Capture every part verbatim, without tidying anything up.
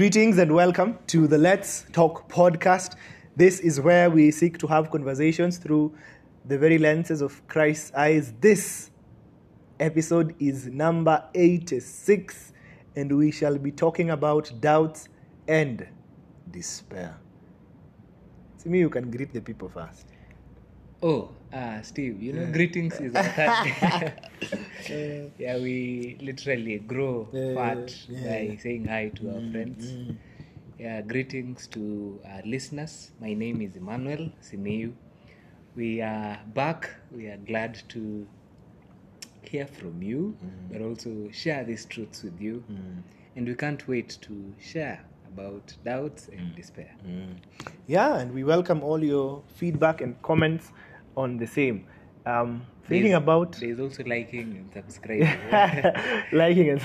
Greetings and welcome to the Let's Talk podcast. This is where we seek to have conversations through the very lenses of Christ's eyes. This episode is number eighty-six, and we shall be talking about doubts and despair. Simeu, you can greet the people first. Oh, uh, Steve, you know, yeah. Greetings is our thing. Yeah, we literally grow yeah, fat yeah. by saying hi to mm, our friends. Mm. Yeah, greetings to our listeners. My name is Emmanuel Simeu. We are back. We are glad to hear from you, mm. but also share these truths with you. Mm. And we can't wait to share about doubts and despair. Mm. Yeah, and we welcome all your feedback and comments on the same. Um, thinking there's, about... There's also liking and subscribing. Liking and...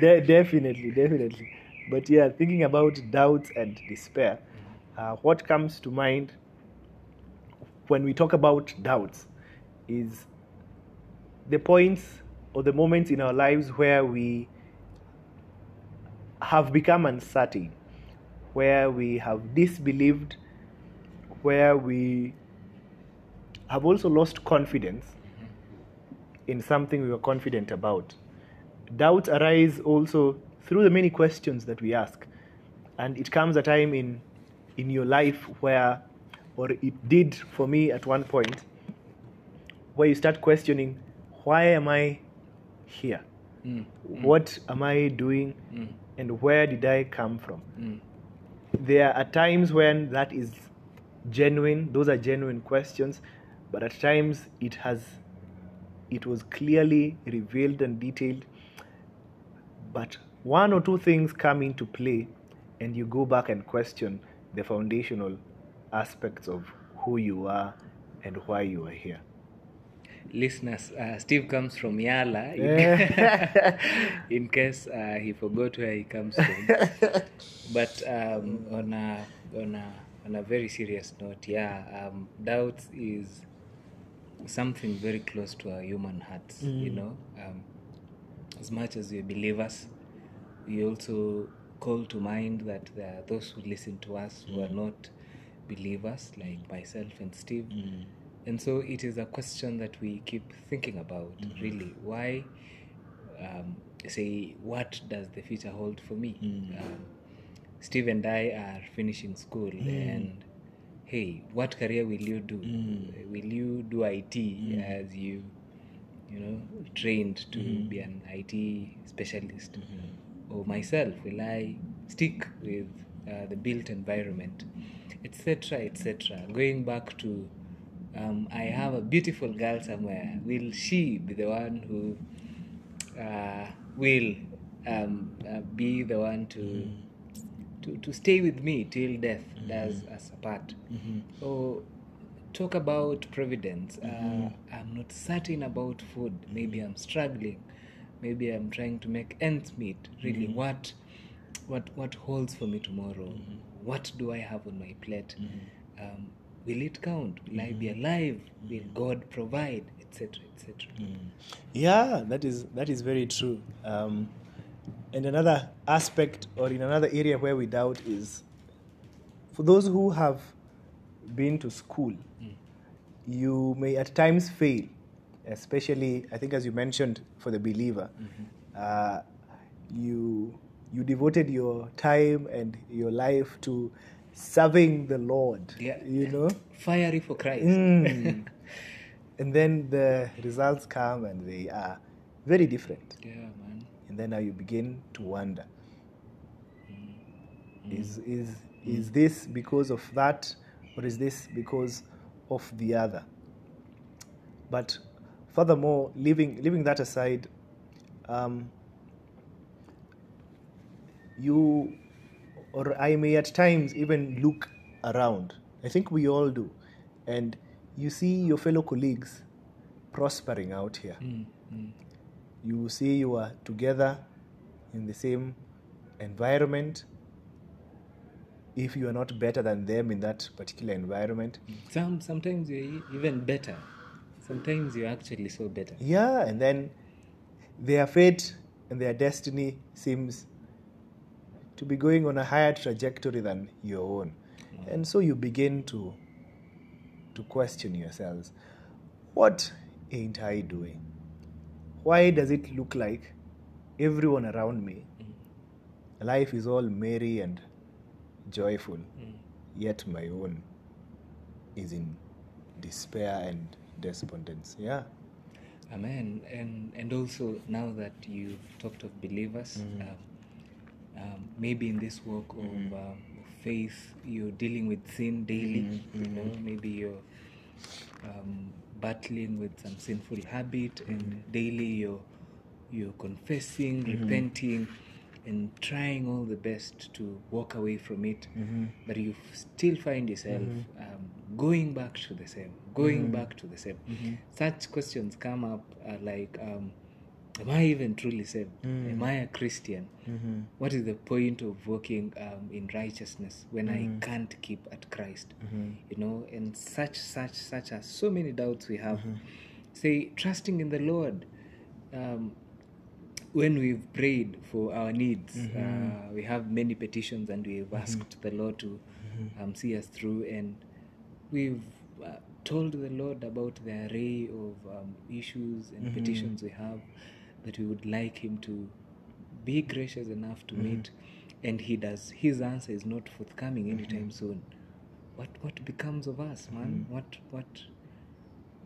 De- definitely, definitely. But yeah, thinking about doubts and despair, uh, what comes to mind when we talk about doubts is the points or the moments in our lives where we have become uncertain, where we have disbelieved, where we have also lost confidence in something we were confident about. Doubts arise also through the many questions that we ask. And it comes a time in in your life where, or it did for me at one point, where you start questioning, why am I here? Mm. What am I doing? Mm. And where did I come from? Mm. There are times when that is genuine. Those are genuine questions. But at times it has, it was clearly revealed and detailed. But one or two things come into play and you go back and question the foundational aspects of who you are and why you are here. Listeners, uh, Steve comes from Yala, in, in case uh, he forgot where he comes from. But um, on a on a on a very serious note, yeah, um, doubts is something very close to our human hearts. Mm. You know, um, as much as we believers, we also call to mind that there are those who listen to us who mm. are not believers, like myself and Steve. Mm. And so it is a question that we keep thinking about, mm-hmm. really. Why, um, say, what does the future hold for me? Mm. Um, Steve and I are finishing school, mm. and hey, what career will you do? Mm. Will you do I T mm. as you, you know, trained to mm. be an I T specialist? Mm-hmm. Or myself, will I stick with uh, the built environment, et cetera, et cetera? Going back to Um, I have a beautiful girl somewhere. Will she be the one who uh, will um, uh, be the one to, mm. to to stay with me till death mm-hmm. does us apart? Mm-hmm. Or talk about providence. Mm-hmm. Uh, I'm not certain about food. Maybe I'm struggling. Maybe I'm trying to make ends meet. Really, mm-hmm. what what what holds for me tomorrow? Mm-hmm. What do I have on my plate? Mm-hmm. Um, Will it count? Will I be alive? Will God provide? Etc. Etc. Mm. Yeah, that is that is very true. Um, and another aspect, or in another area where we doubt, is for those who have been to school, mm. you may at times fail, especially I think as you mentioned for the believer, mm-hmm. uh, you you devoted your time and your life to serving the Lord, yeah. you know, fiery for Christ. Mm. And then the results come and they are very different. Yeah, man. And then now you begin to wonder, mm. is is mm. is this because of that, or is this because of the other? But furthermore, leaving leaving that aside, um, you. Or I may at times even look around. I think we all do. And you see your fellow colleagues prospering out here. Mm, mm. You see you are together in the same environment. If you are not better than them in that particular environment. Some, sometimes you're even better. Sometimes you're actually so better. Yeah, and then their fate and their destiny seems to be going on a higher trajectory than your own. Mm. And so you begin to to question yourselves. What ain't I doing? Why does it look like everyone around me, mm. life is all merry and joyful, mm. yet my own is in despair and despondence? Yeah. Amen. And and also, now that you've talked of believers, mm-hmm. uh, um, maybe in this walk mm-hmm. of uh, faith, you're dealing with sin daily. Mm-hmm. You know, maybe you're um, battling with some sinful habit, mm-hmm. and daily you're you're confessing, mm-hmm. repenting, and trying all the best to walk away from it. Mm-hmm. But you still find yourself mm-hmm. um, going back to the same. Going mm-hmm. back to the same. Mm-hmm. Such questions come up uh, like, um, am I even truly saved? Mm-hmm. Am I a Christian? Mm-hmm. What is the point of walking um, in righteousness when mm-hmm. I can't keep at Christ? Mm-hmm. You know, and such, such, such are so many doubts we have. Mm-hmm. Say, trusting in the Lord. Um, when we've prayed for our needs, mm-hmm. uh, we have many petitions and we've asked mm-hmm. the Lord to mm-hmm. um, see us through, and we've uh, told the Lord about the array of um, issues and mm-hmm. petitions we have that we would like him to be gracious enough to mm-hmm. meet, and he does. His answer is not forthcoming mm-hmm. anytime soon. What what becomes of us, man? Mm-hmm. What what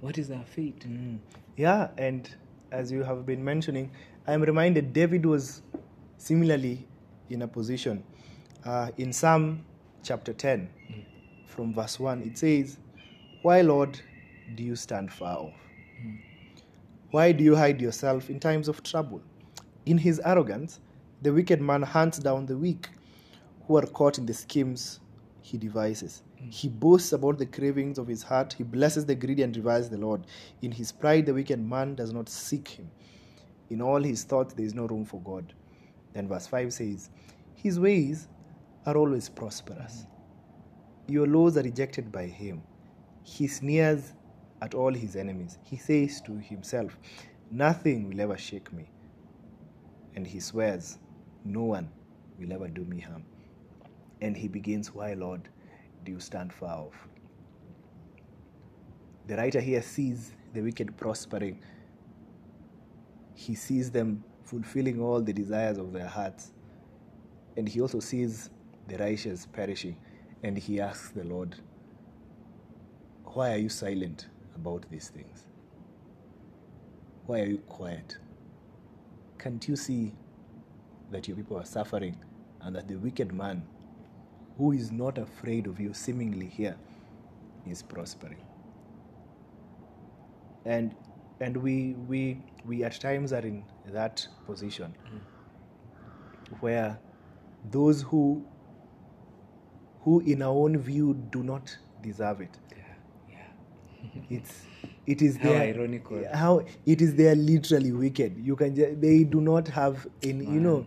what is our fate? Mm-hmm. Yeah, and as you have been mentioning, I am reminded David was similarly in a position. Uh, in Psalm chapter ten, mm. from verse one, it says, "Why, Lord, do you stand far off? Mm. Why do you hide yourself in times of trouble? In his arrogance, the wicked man hunts down the weak who are caught in the schemes he devises. Mm. He boasts about the cravings of his heart. He blesses the greedy and reviles the Lord. In his pride, the wicked man does not seek him. In all his thoughts, there is no room for God." Then verse five says, "His ways are always prosperous. Mm-hmm. Your laws are rejected by him. He sneers at all his enemies. He says to himself, nothing will ever shake me. And he swears, no one will ever do me harm." And he begins, "Why, Lord, do you stand far off?" The writer here sees the wicked prospering. He sees them fulfilling all the desires of their hearts. And he also sees the righteous perishing. And he asks the Lord, "Why are you silent about these things? Why are you quiet? Can't you see that your people are suffering and that the wicked man, who is not afraid of you seemingly here, is prospering?" And And we we we at times are in that position mm. where those who who in our own view do not deserve it. Yeah, yeah. It's it is how their, ironical. How it is they are literally wicked. You can ju- they do not have any. Wow. You know,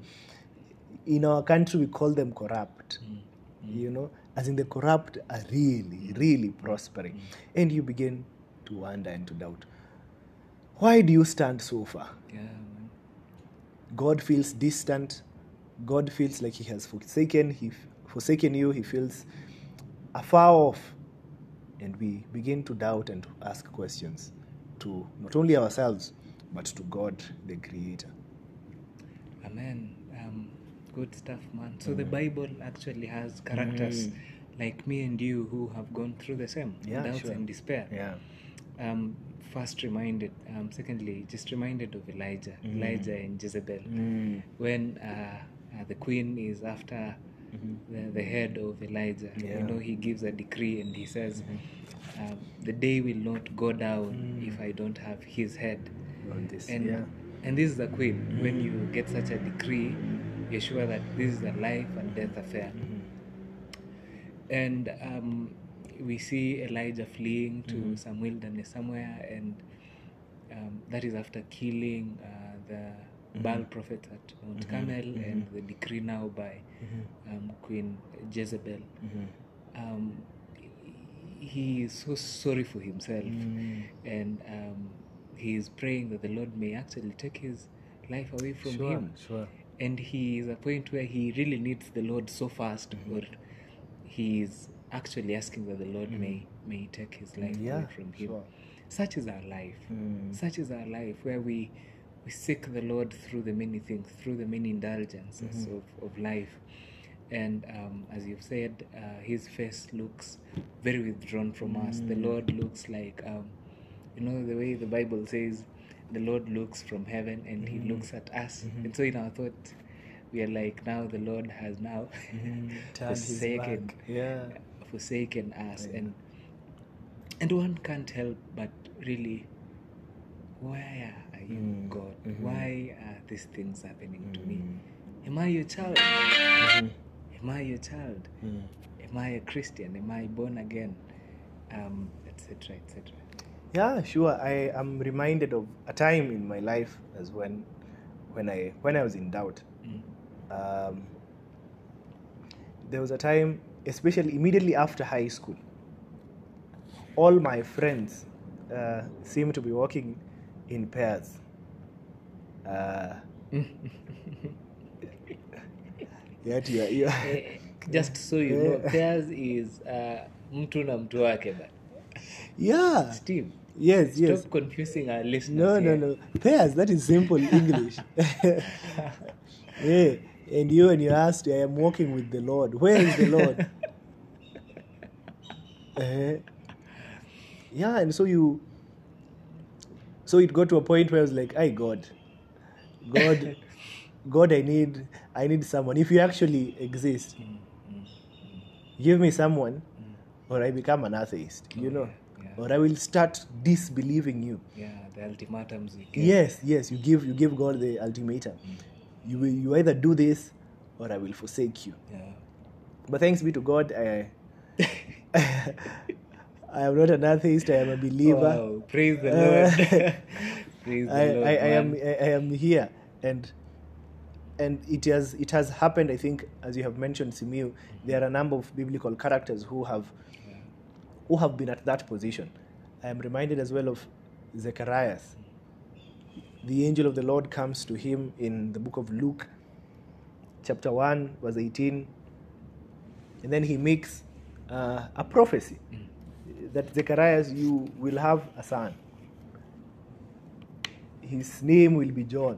in our country we call them corrupt. Mm. Mm. You know, as in the corrupt are really really prospering, mm. and you begin to wonder and to doubt. Why do you stand so far? Yeah, man. God feels distant. God feels like he has forsaken. He f- forsaken you. He feels afar off. And we begin to doubt and to ask questions to not only ourselves, but to God, the Creator. Amen. Um, good stuff, man. So mm. the Bible actually has characters mm. like me and you who have gone through the same yeah, doubts sure. and despair. Yeah. Um, first reminded, um, secondly, just reminded of Elijah, mm. Elijah and Jezebel, mm. when uh, uh, the queen is after mm-hmm. the, the head of Elijah. Yeah. You know, he gives a decree and he says, mm-hmm. uh, "The day will not go down mm. if I don't have his head." On this, and yeah. and this is the queen. Mm. When you get such a decree, you're sure that this is a life and death affair. Mm. And um, we see Elijah fleeing to mm-hmm. some wilderness somewhere, and um, that is after killing uh, the mm-hmm. Baal prophet at Mount mm-hmm. Carmel, mm-hmm. and the decree now by mm-hmm. um, Queen Jezebel. Mm-hmm. Um, he is so sorry for himself, mm-hmm. and um, he is praying that the Lord may actually take his life away from sure, him. Sure. and he is a point where he really needs the Lord so fast, mm-hmm. or he is actually asking that the Lord mm-hmm. may may take his life yeah, away from him. Sure. Such is our life. Mm. Such is our life, where we we seek the Lord through the many things, through the many indulgences mm-hmm. of, of life. And um, as you've said, uh, his face looks very withdrawn from mm. us. The Lord looks like, um, you know, the way the Bible says, the Lord looks from heaven and mm. he looks at us. Mm-hmm. And so in our thought, we are like, now the Lord has now mm. forsaken, yeah. forsaken us. Yeah. And and one can't help but really, why are you, mm. God? Mm-hmm. Why are these things happening mm. to me? Am I your child? Mm-hmm. Am I your child? Mm. Am I a Christian? Am I born again? Um, et cetera, et cetera. Yeah, sure. I am reminded of a time in my life as when, when I when I was in doubt. Mm. Um, there was a time, especially immediately after high school. All my friends uh, seemed to be walking in pairs. Uh, Yet you are, you are. Just so you yeah. know, theirs is uh, mtu na mtu wake. Yeah. Steve. Yes, stop yes. Stop confusing our listeners. No, here. no, no. Theirs, that is simple English. yeah. And you, and you asked, I am walking with the Lord. Where is the Lord? uh-huh. Yeah, and so you. So it got to a point where I was like, "Ay, God, God." God, I need, I need someone. If you actually exist, mm, mm, mm. give me someone, mm. or I become an atheist. Oh, you know, yeah, yeah. or I will start disbelieving you. Yeah, the ultimatums you give. Yes, yes, you give, you give God the ultimatum. Mm. You will, you either do this, or I will forsake you. Yeah. But thanks be to God, I, I am not an atheist. I am a believer. Wow, praise the Lord. Praise the I, Lord. I, I am, I, I am here and. And it has it has happened, I think, as you have mentioned, Simeu, there are a number of biblical characters who have yeah. who have been at that position. I am reminded as well of Zechariah. The angel of the Lord comes to him in the book of Luke, chapter one, verse eighteen. And then he makes uh, a prophecy mm. that Zechariah, you will have a son. His name will be John.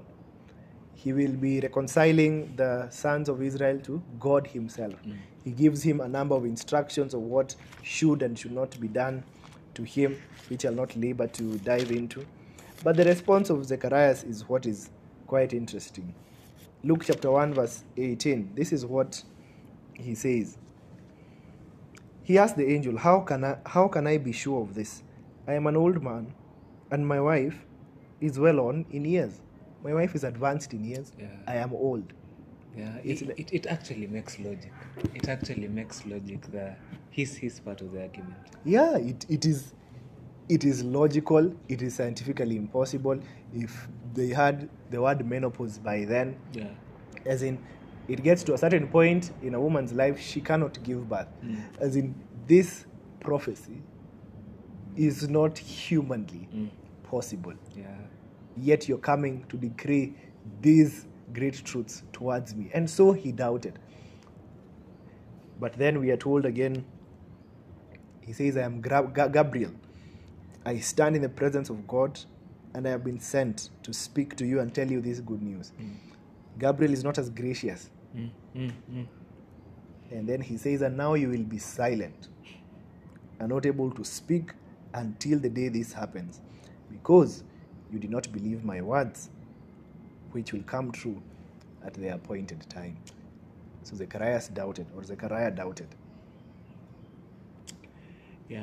He will be reconciling the sons of Israel to God himself. Mm. He gives him a number of instructions of what should and should not be done to him, which I'll not labor to dive into. But the response of Zechariah is what is quite interesting. Luke chapter one, verse eighteen. This is what he says. He asked the angel, How can I, how can I be sure of this? I am an old man, and my wife is well on in years. My wife is advanced in years. Yeah. I am old. Yeah, it, like, it it actually makes logic. It actually makes logic. The his his part of the argument. Yeah, it, it is, it is logical. It is scientifically impossible. If they had the word menopause by then, yeah, as in, it gets to a certain point in a woman's life she cannot give birth. Mm. As in, this prophecy is not humanly mm. possible. Yeah. Yet you're coming to decree these great truths towards me. And so he doubted. But then we are told again, he says, I am Gabriel. I stand in the presence of God, and I have been sent to speak to you and tell you this good news. Mm. Gabriel is not as gracious. Mm, mm, mm. And then he says, and now you will be silent and not able to speak until the day this happens. Because you did not believe my words, which will come true at their appointed time. So Zechariah doubted, or Zechariah doubted. Yeah,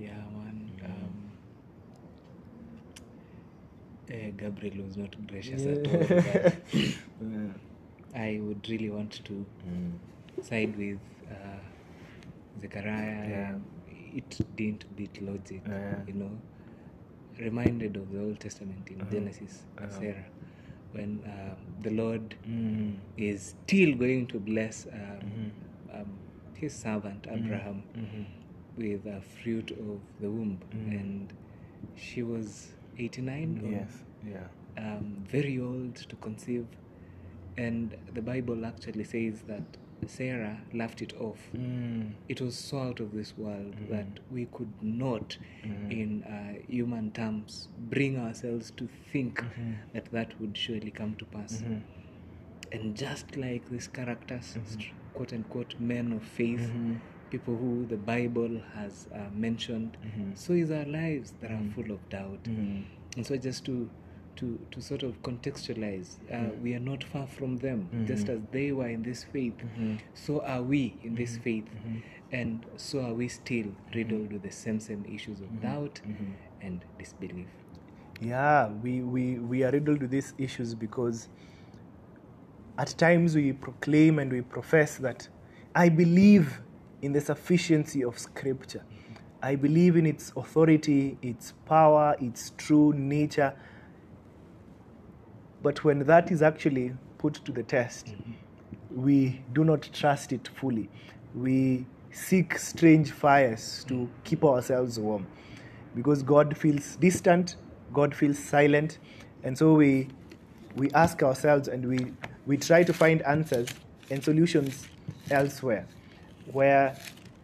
yeah, man. Um, uh, Gabriel was not gracious yeah. at all. yeah. I would really want to mm. side with uh, Zechariah. Yeah. It didn't beat logic, yeah. you know. Reminded of the Old Testament in uh-huh. Genesis, uh-huh. Sarah, when um, the Lord mm-hmm. is still going to bless um, mm-hmm. um, his servant Abraham mm-hmm. with a fruit of the womb, mm-hmm. and she was eighty-nine, yes, or, yeah, um, very old to conceive, And the Bible actually says that Sarah laughed it off. Mm. It was so out of this world mm. that we could not, mm. in uh, human terms, bring ourselves to think mm-hmm. that that would surely come to pass. Mm-hmm. And just like these characters, mm-hmm. quote-unquote men of faith, mm-hmm. people who the Bible has uh, mentioned, mm-hmm. so is our lives that mm-hmm. are full of doubt. Mm-hmm. And so just to To, to sort of contextualize, uh, mm. we are not far from them, mm-hmm. just as they were in this faith, mm-hmm. so are we in mm-hmm. this faith, mm-hmm. and so are we still riddled mm-hmm. with the same same issues of mm-hmm. doubt mm-hmm. and disbelief. Yeah, we, we, we are riddled with these issues because at times we proclaim and we profess that I believe in the sufficiency of Scripture. I believe in its authority, its power, its true nature. But when that is actually put to the test, mm-hmm. we do not trust it fully. We seek strange fires to mm-hmm. keep ourselves warm. Because God feels distant, God feels silent. And so we we ask ourselves and we, we try to find answers and solutions elsewhere. Where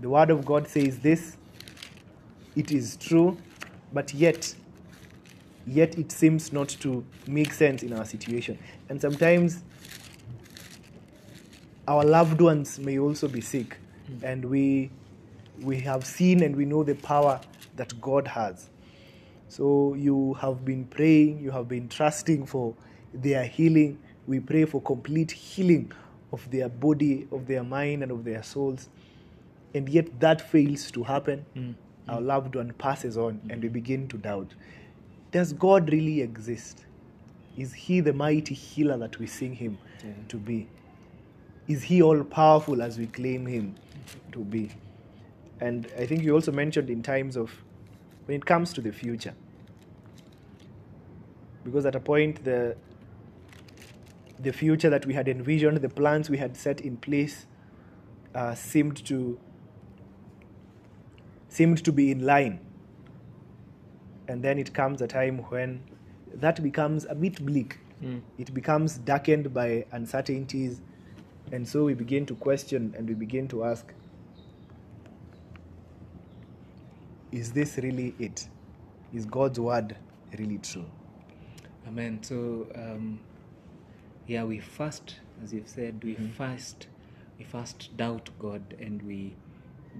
the Word of God says this, it is true, but yet... yet it seems not to make sense in our situation. And sometimes our loved ones may also be sick, mm. and we we have seen and we know the power that God has. So you have been praying, you have been trusting for their healing. We pray for complete healing of their body, of their mind, and of their souls. And yet that fails to happen. Mm. Our mm. loved one passes on, mm. and we begin to doubt. Does God really exist? Is he the mighty healer that we sing him yeah. to be? Is he all-powerful as we claim him to be? And I think you also mentioned in times of, when it comes to the future, because at a point, the, the future that we had envisioned, the plans we had set in place, uh, seemed to, seemed to be in line. And then it comes a time when that becomes a bit bleak. Mm. It becomes darkened by uncertainties. And so we begin to question and we begin to ask, is this really it? Is God's word really true? Amen. So, um, yeah, we fast, as you've said, we mm-hmm. fast, we fast doubt God and we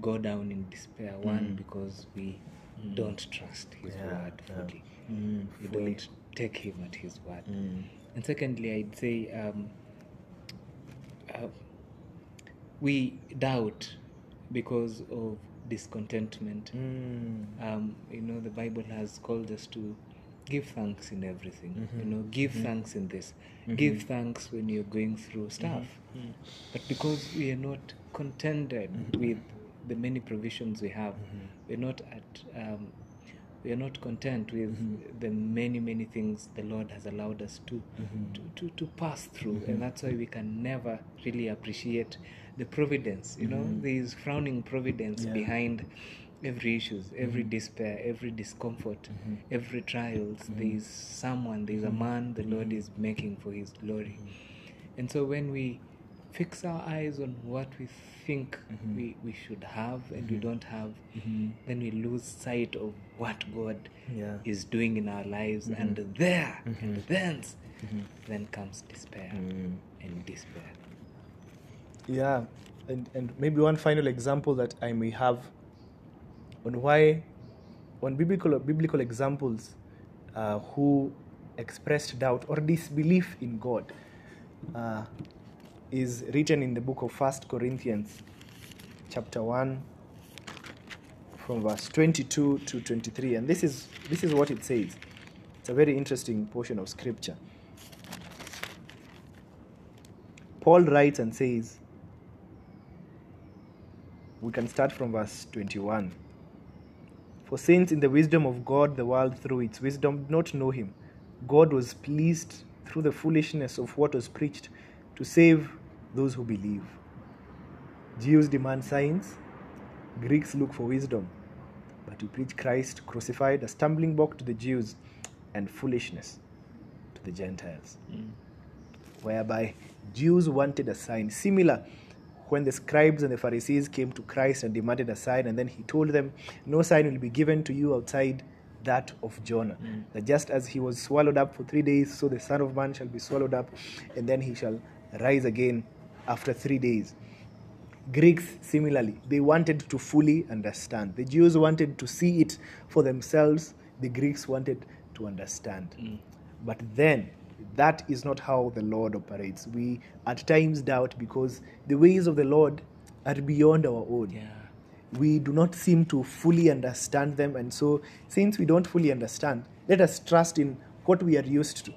go down in despair. Mm-hmm. One, because we... don't trust his yeah, word fully. Yeah. Mm, you fully. Don't take him at his word. Mm. And secondly, I'd say um, uh, we doubt because of discontentment. Mm. Um, you know, the Bible has called us to give thanks in everything. Mm-hmm. You know, give mm-hmm. thanks in this. Mm-hmm. Give thanks when you're going through stuff. Mm-hmm. But because we are not contented mm-hmm. with the many provisions we have, mm-hmm. we're not at, um, we're not content with mm-hmm. the many, many things the Lord has allowed us to, mm-hmm. to, to, to pass through, mm-hmm. and that's why we can never really appreciate the providence. You mm-hmm. know, there is frowning providence yeah. behind every issues, every mm-hmm. despair, every discomfort, mm-hmm. every trials. Mm-hmm. There is someone, there is mm-hmm. a man the Lord is making for His glory, mm-hmm. and so when we fix our eyes on what we think mm-hmm. we, we should have and mm-hmm. we don't have, mm-hmm. then we lose sight of what God yeah. is doing in our lives. Mm-hmm. And there, mm-hmm. and thence, mm-hmm. then comes despair mm-hmm. and despair. Yeah, and, and maybe one final example that I may have on why, on biblical, biblical examples uh, who expressed doubt or disbelief in God. Uh, is written in the book of First Corinthians, chapter one, from verse twenty-two to twenty-three. And this is this is what it says. It's a very interesting portion of Scripture. Paul writes and says, we can start from verse twenty-one. For since in the wisdom of God, the world through its wisdom did not know him, God was pleased through the foolishness of what was preached to save those who believe. Jews demand signs, Greeks look for wisdom, but we preach Christ crucified, a stumbling block to the Jews and foolishness to the Gentiles. Mm. whereby Jews wanted a sign. Similar, when the scribes and the Pharisees came to Christ and demanded a sign, and then he told them, no sign will be given to you outside that of Jonah. Mm. That just as he was swallowed up for three days, so the Son of Man shall be swallowed up, and then he shall rise again after three days. Greeks, similarly, they wanted to fully understand. The Jews wanted to see it for themselves. The Greeks wanted to understand. Mm. But then, that is not how the Lord operates. We at times doubt because the ways of the Lord are beyond our own. Yeah. We do not seem to fully understand them. And so, since we don't fully understand, let us trust in what we are used to.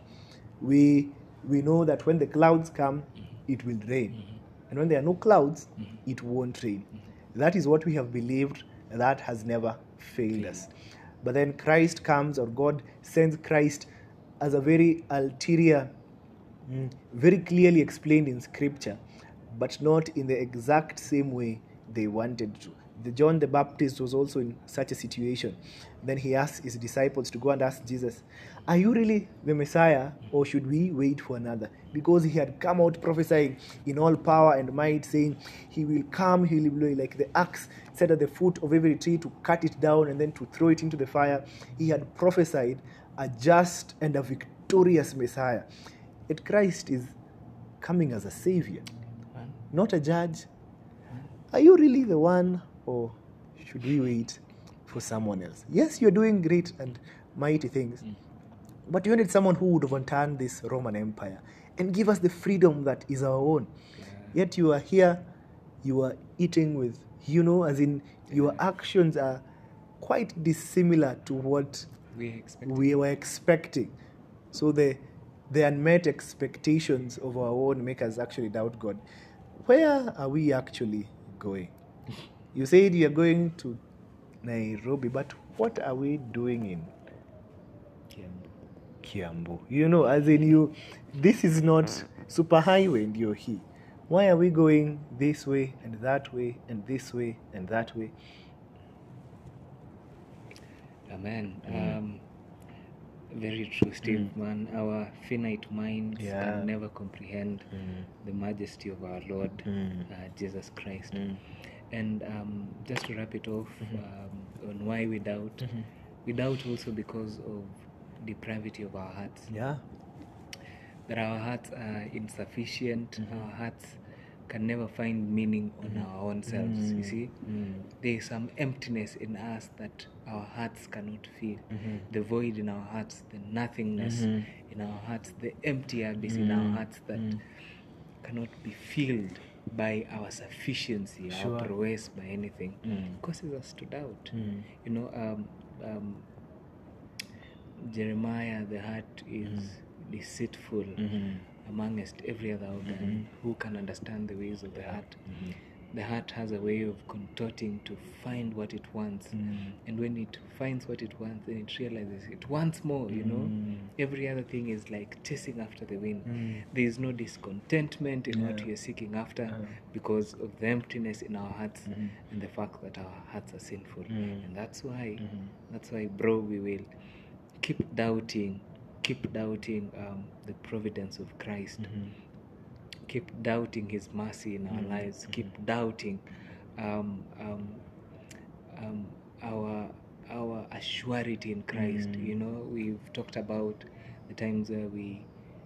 We, we know that when the clouds come, mm-hmm. it will rain. Mm-hmm. And when there are no clouds, mm-hmm. it won't rain. Mm-hmm. That is what we have believed. That has never failed mm-hmm. us. But then Christ comes, or God sends Christ as a very ulterior, mm, very clearly explained in Scripture, but not in the exact same way they wanted to. The John the Baptist was also in such a situation. Then he asked his disciples to go and ask Jesus, are you really the Messiah, or should we wait for another? Because he had come out prophesying in all power and might, saying, he will come, he will be like the axe set at the foot of every tree to cut it down and then to throw it into the fire. He had prophesied a just and a victorious Messiah. Yet Christ is coming as a savior, not a judge. Are you really the one, or should we wait for someone else? Yes, you're doing great and mighty things, mm. but you needed someone who would overturn this Roman Empire and give us the freedom that is our own. Yeah. Yet you are here, you are eating with, you know, as in your yeah. actions are quite dissimilar to what we, expected. we were expecting. So the, the unmet expectations of our own make us actually doubt God. Where are we actually going? You said you are going to Nairobi, but what are we doing in Kiambu? Kiambu. You know, as in you, this is not super highway and you're here. Why are we going this way and that way and this way and that way? Amen. Mm. Um, very true, Steve, mm. man. Our finite minds yeah. can never comprehend mm. the majesty of our Lord, mm. uh, Jesus Christ. Mm. And um, just to wrap it off mm-hmm. um, on why we doubt, mm-hmm. we doubt also because of depravity of our hearts. Yeah, that our hearts are insufficient. Mm-hmm. Our hearts can never find meaning on mm-hmm. our own selves. Mm-hmm. You see, mm-hmm. there is some emptiness in us that our hearts cannot feel. Mm-hmm. The void in our hearts, the nothingness mm-hmm. in our hearts, the empty abyss mm-hmm. in our hearts that mm-hmm. cannot be filled by our sufficiency, sure. our prowess, by anything, mm. causes us to doubt. Mm. You know, um, um, Jeremiah, the heart is mm. deceitful mm-hmm. amongst every other organ. Mm-hmm. Who can understand the ways of the heart? Mm-hmm. The heart has a way of contorting to find what it wants. Mm. And when it finds what it wants, then it realizes it wants more, you mm. know. Every other thing is like chasing after the wind. Mm. There is no discontentment in yeah. what we are seeking after yeah. because of the emptiness in our hearts mm. and the fact that our hearts are sinful. Mm. And that's why, mm. that's why, bro, we will keep doubting, keep doubting um, the providence of Christ. Mm-hmm. Keep doubting His mercy in our mm-hmm. lives. Keep mm-hmm. doubting um, um, um, our our assurity in Christ. Mm-hmm. You know, we've talked about the times where we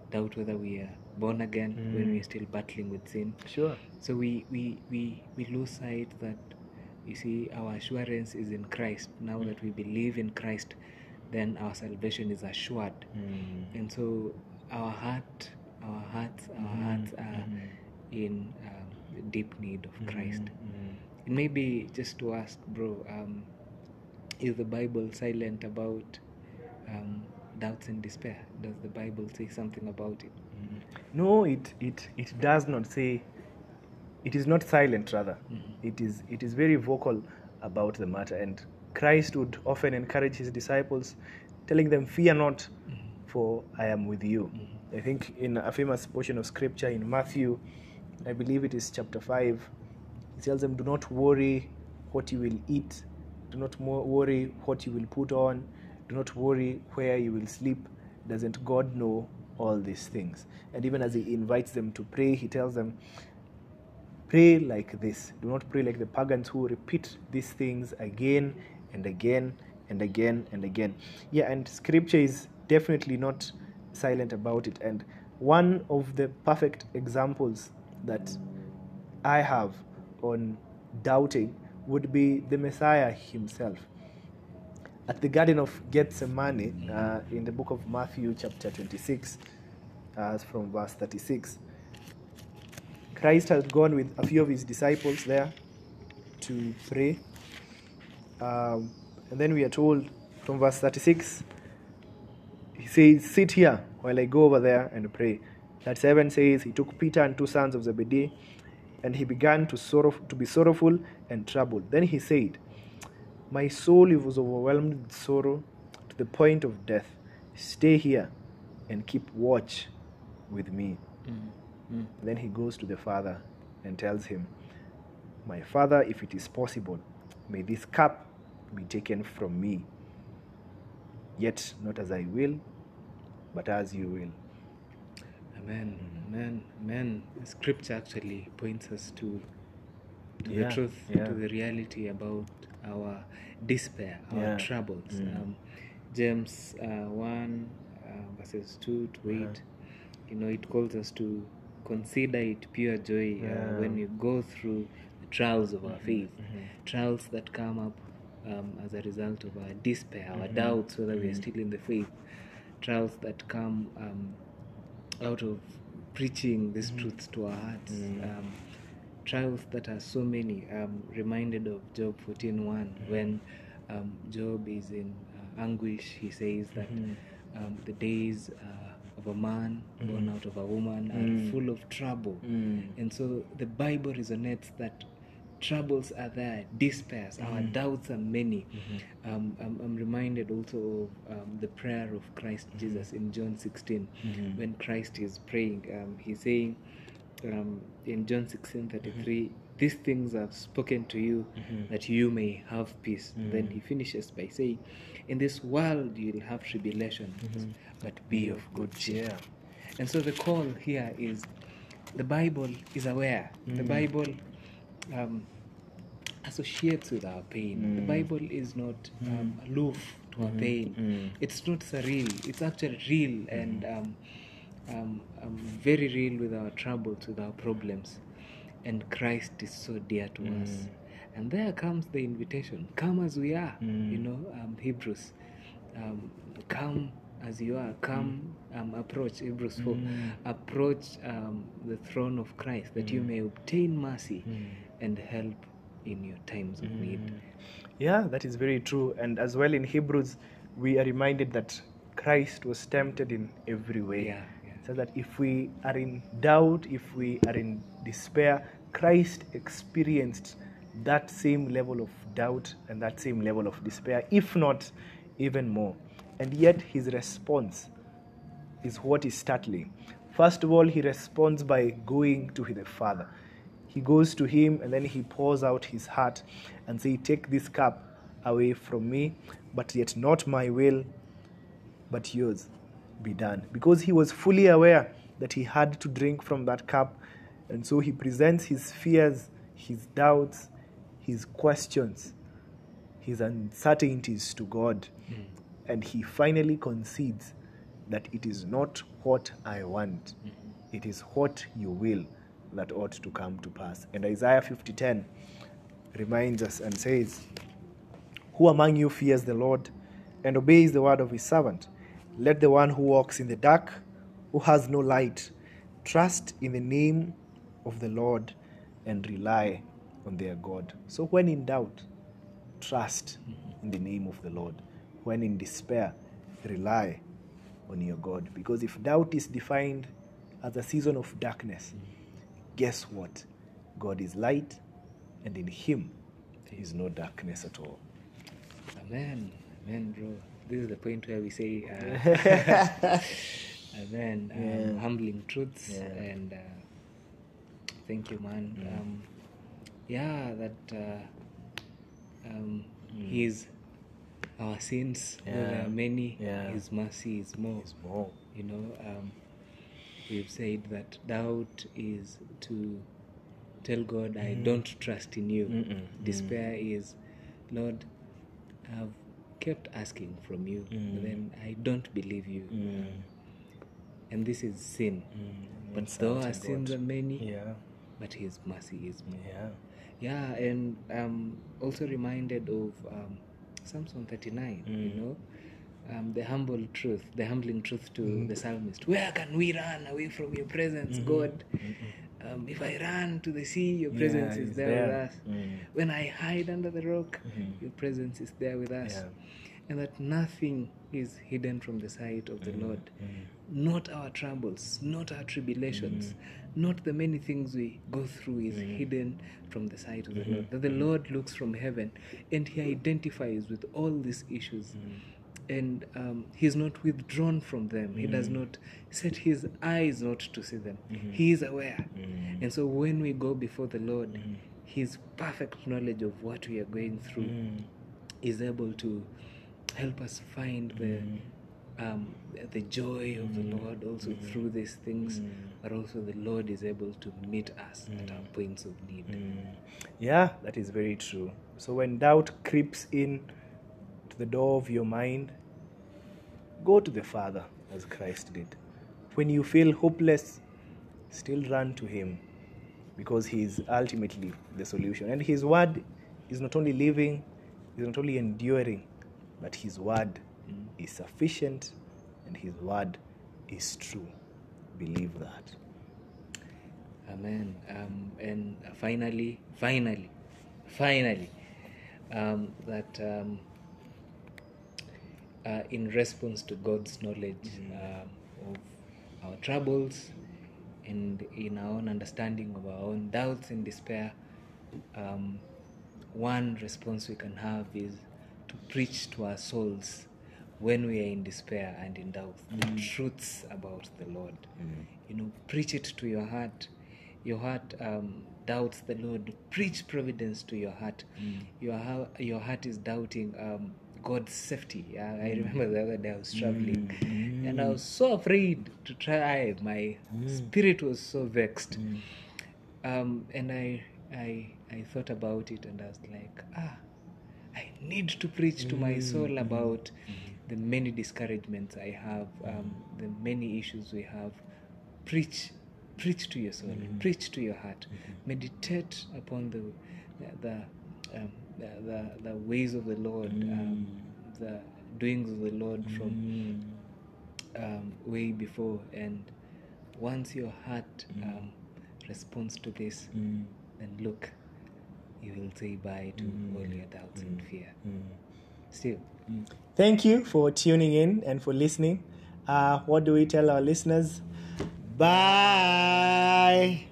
doubt whether we are born again mm-hmm. when we are still battling with sin. Sure. So we we, we, we lose sight that, you see, our assurance is in Christ. Now mm-hmm. that we believe in Christ, then our salvation is assured. Mm-hmm. And so our heart. Our hearts, our mm-hmm. hearts are mm-hmm. in um, deep need of mm-hmm. Christ. Mm-hmm. And maybe just to ask, bro, um, is the Bible silent about um, doubts and despair? Does the Bible say something about it? Mm-hmm. No, it, it it does not say. It is not silent, rather. Mm-hmm. It is it is very vocal about the matter. And Christ would often encourage his disciples, telling them, "Fear not, mm-hmm. for I am with you." Mm-hmm. I think in a famous portion of scripture in Matthew, I believe it is chapter five, he tells them, do not worry what you will eat, do not worry what you will put on, do not worry where you will sleep. Doesn't God know all these things. And even as he invites them to pray, he tells them, pray like this. Do not pray like the pagans who repeat these things again and again and again and again. Yeah, and scripture is definitely not silent about it. And one of the perfect examples that I have on doubting would be the Messiah himself. At the Garden of Gethsemane, uh, in the book of Matthew chapter twenty-six, uh, from verse thirty-six, Christ had gone with a few of his disciples there to pray. Um, and then we are told from verse thirty-six, he says, sit here while I go over there and pray. That seven says, he took Peter and two sons of Zebedee, and he began to sorrow, to be sorrowful and troubled. Then he said, my soul was overwhelmed with sorrow to the point of death. Stay here and keep watch with me. Mm-hmm. Mm-hmm. Then he goes to the Father and tells him, my Father, if it is possible, may this cup be taken from me. Yet not as I will, but as you will. Amen. Amen. Amen. Scripture actually points us to, to yeah, the truth, yeah. to the reality about our despair, our yeah. troubles. Mm. Um, James uh, one uh, verses two to eight. Yeah. You know, it calls us to consider it pure joy uh, yeah. when we go through the trials of our faith, mm-hmm. trials that come up um, as a result of our despair, our mm-hmm. doubts whether mm-hmm. we are still in the faith, trials that come um, out of preaching these mm-hmm. truths to our hearts. Mm-hmm. Um, trials that are so many. I'm reminded of Job fourteen one, mm-hmm. when um, Job is in uh, anguish. He says that mm-hmm. um, the days uh, of a man mm-hmm. born out of a woman are mm-hmm. full of trouble. Mm-hmm. And so the Bible resonates that troubles are there, despairs, mm-hmm. our doubts are many. Mm-hmm. Um, I'm, I'm reminded also of um, the prayer of Christ mm-hmm. Jesus in John sixteen, mm-hmm. when Christ is praying. Um, he's saying, Um, in John sixteen thirty-three, mm-hmm. these things I've spoken to you, mm-hmm. that you may have peace. Mm-hmm. Then he finishes by saying, in this world you'll have tribulation, mm-hmm. but be of good cheer. Yeah. And so the call here is, the Bible is aware. Mm-hmm. The Bible um, associates with our pain. Mm-hmm. The Bible is not um, aloof to mm-hmm. our pain. Mm-hmm. It's not surreal. It's actually real and... Um, Um, I'm very real with our troubles, with our problems, and Christ is so dear to mm. us. And there comes the invitation: come as we are. Mm. You know, um, Hebrews, um, come as you are. Come, mm. um, approach Hebrews four, mm. approach um, the throne of Christ, that mm. you may obtain mercy mm. and help in your times of mm. need. Yeah, that is very true. And as well in Hebrews, we are reminded that Christ was tempted in every way. Yeah. So that if we are in doubt, if we are in despair, Christ experienced that same level of doubt and that same level of despair, if not even more. And yet his response is what is startling. First of all, he responds by going to the Father. He goes to him and then he pours out his heart and says, take this cup away from me, but yet not my will, but yours be done, because he was fully aware that he had to drink from that cup. And so he presents his fears, his doubts, his questions, his uncertainties to God, mm. and he finally concedes that it is not what I want, mm. it is what you will that ought to come to pass. And Isaiah fifty ten reminds us and says, who among you fears the Lord and obeys the word of his servant? Let the one who walks in the dark, who has no light, trust in the name of the Lord and rely on their God. So when in doubt, trust in the name of the Lord. When in despair, rely on your God. Because if doubt is defined as a season of darkness, guess what? God is light, and in him there is no darkness at all. Amen. Amen, bro. This is the point where we say, uh, Amen. Um, yeah. Humbling truths. Yeah. And uh, thank you, man. Mm. Um, yeah, that uh, um, mm. His, our sins, yeah. there are many. Yeah. His mercy is more. Is more. You know, um, we've said that doubt is to tell God, I mm. don't trust in you. Mm-mm. Despair mm. is, Lord, I've kept asking from you, mm. but then I don't believe you. Mm. And this is sin. Mm. But though our sins are many, yeah. but His mercy is more. Yeah, yeah and I'm also reminded of um, Psalm thirty-nine, mm. you know, um, the humble truth, the humbling truth to mm. the psalmist. Where can we run away from your presence, mm-hmm. God? Mm-hmm. Um, if I run to the sea, your presence yeah, is there, there with us. Mm. When I hide under the rock, mm-hmm. your presence is there with us. Yeah. And that nothing is hidden from the sight of the mm-hmm. Lord. Mm-hmm. Not our troubles, not our tribulations, mm-hmm. not the many things we go through is mm-hmm. hidden from the sight of mm-hmm. the Lord. That the mm-hmm. Lord looks from heaven and He identifies with all these issues. Mm-hmm. And um, He's not withdrawn from them. Mm-hmm. He does not set His eyes not to see them. Mm-hmm. He is aware. Mm-hmm. And so when we go before the Lord, mm-hmm. His perfect knowledge of what we are going through mm-hmm. is able to help us find the um, the joy of mm. the Lord also mm. through these things, mm. but also the Lord is able to meet us mm. at our points of need. Mm. Yeah, that is very true. So when doubt creeps in to the door of your mind, go to the Father as Christ did. When you feel hopeless, still run to Him, because He is ultimately the solution. And His word is not only living, is not only enduring, but His word mm. is sufficient and His word is true. Believe that. Amen. Um, and finally, finally, finally, um, that um, uh, in response to God's knowledge mm. um, of our troubles and in our own understanding of our own doubts and despair, um, one response we can have is preach to our souls when we are in despair and in doubt mm. the truths about the Lord. Mm. You know, preach it to your heart. Your heart um, doubts the Lord. Preach providence to your heart. Mm. Your ha- your heart is doubting um, God's safety. I, I remember the other day I was traveling mm. and I was so afraid to try. My mm. spirit was so vexed. Mm. Um, and I, I, I thought about it and I was like, ah, I need to preach to my soul about mm-hmm. the many discouragements I have, um, the many issues we have. Preach, preach to your soul, mm-hmm. preach to your heart. Mm-hmm. Meditate upon the the, um, the the the ways of the Lord, mm-hmm. um, the doings of the Lord from um, way before. And once your heart um, responds to this, mm-hmm. then look. You will say bye to mm. all your doubts mm. and fear. Mm. Still. Mm. Thank you for tuning in and for listening. Uh, what do we tell our listeners? Bye.